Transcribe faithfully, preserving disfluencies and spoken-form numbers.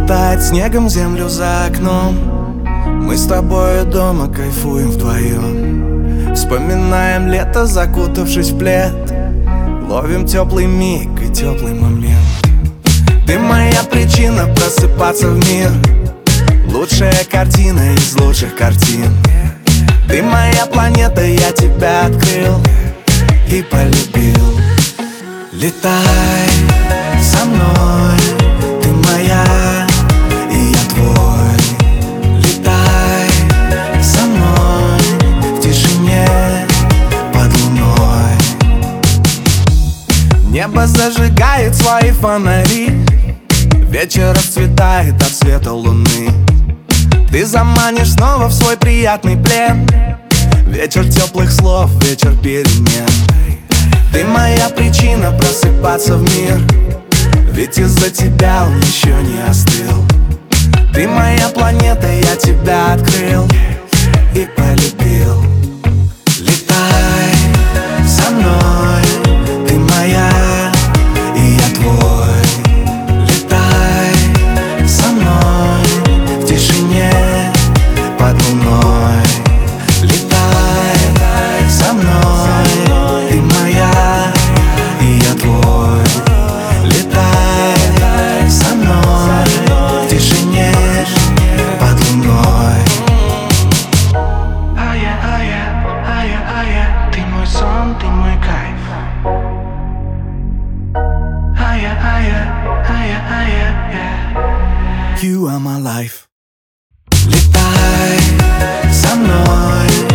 Летает снегом землю за окном. Мы с тобою дома кайфуем вдвоем. Вспоминаем лето, закутавшись в плед. Ловим теплый миг и теплый момент. Ты моя причина просыпаться в мир. Лучшая картина из лучших картин. Ты моя планета, я тебя открыл и полюбил. Летай со мной, ты моя, и я твой. Летай со мной в тишине под луной. Небо зажигает свои фонари, вечер расцветает от света луны. Ты заманишь снова в свой приятный плен. Вечер теплых слов, вечер перемен. Ты моя причина просыпаться в мир, ведь из-за тебя он еще не остыл. Ты моя планета, я тебя открыл и полюбил. Летай со мной, ты моя, и я твой. Летай со мной в тишине под луной. Летай со мной, ты моя, и я твой. Летай со мной в тишине под луной. Ая, ая, ая, ая, ты мой сон, ты мой кайф. Ая, ая, ая, ая, yeah. You are my life. Летай со мной.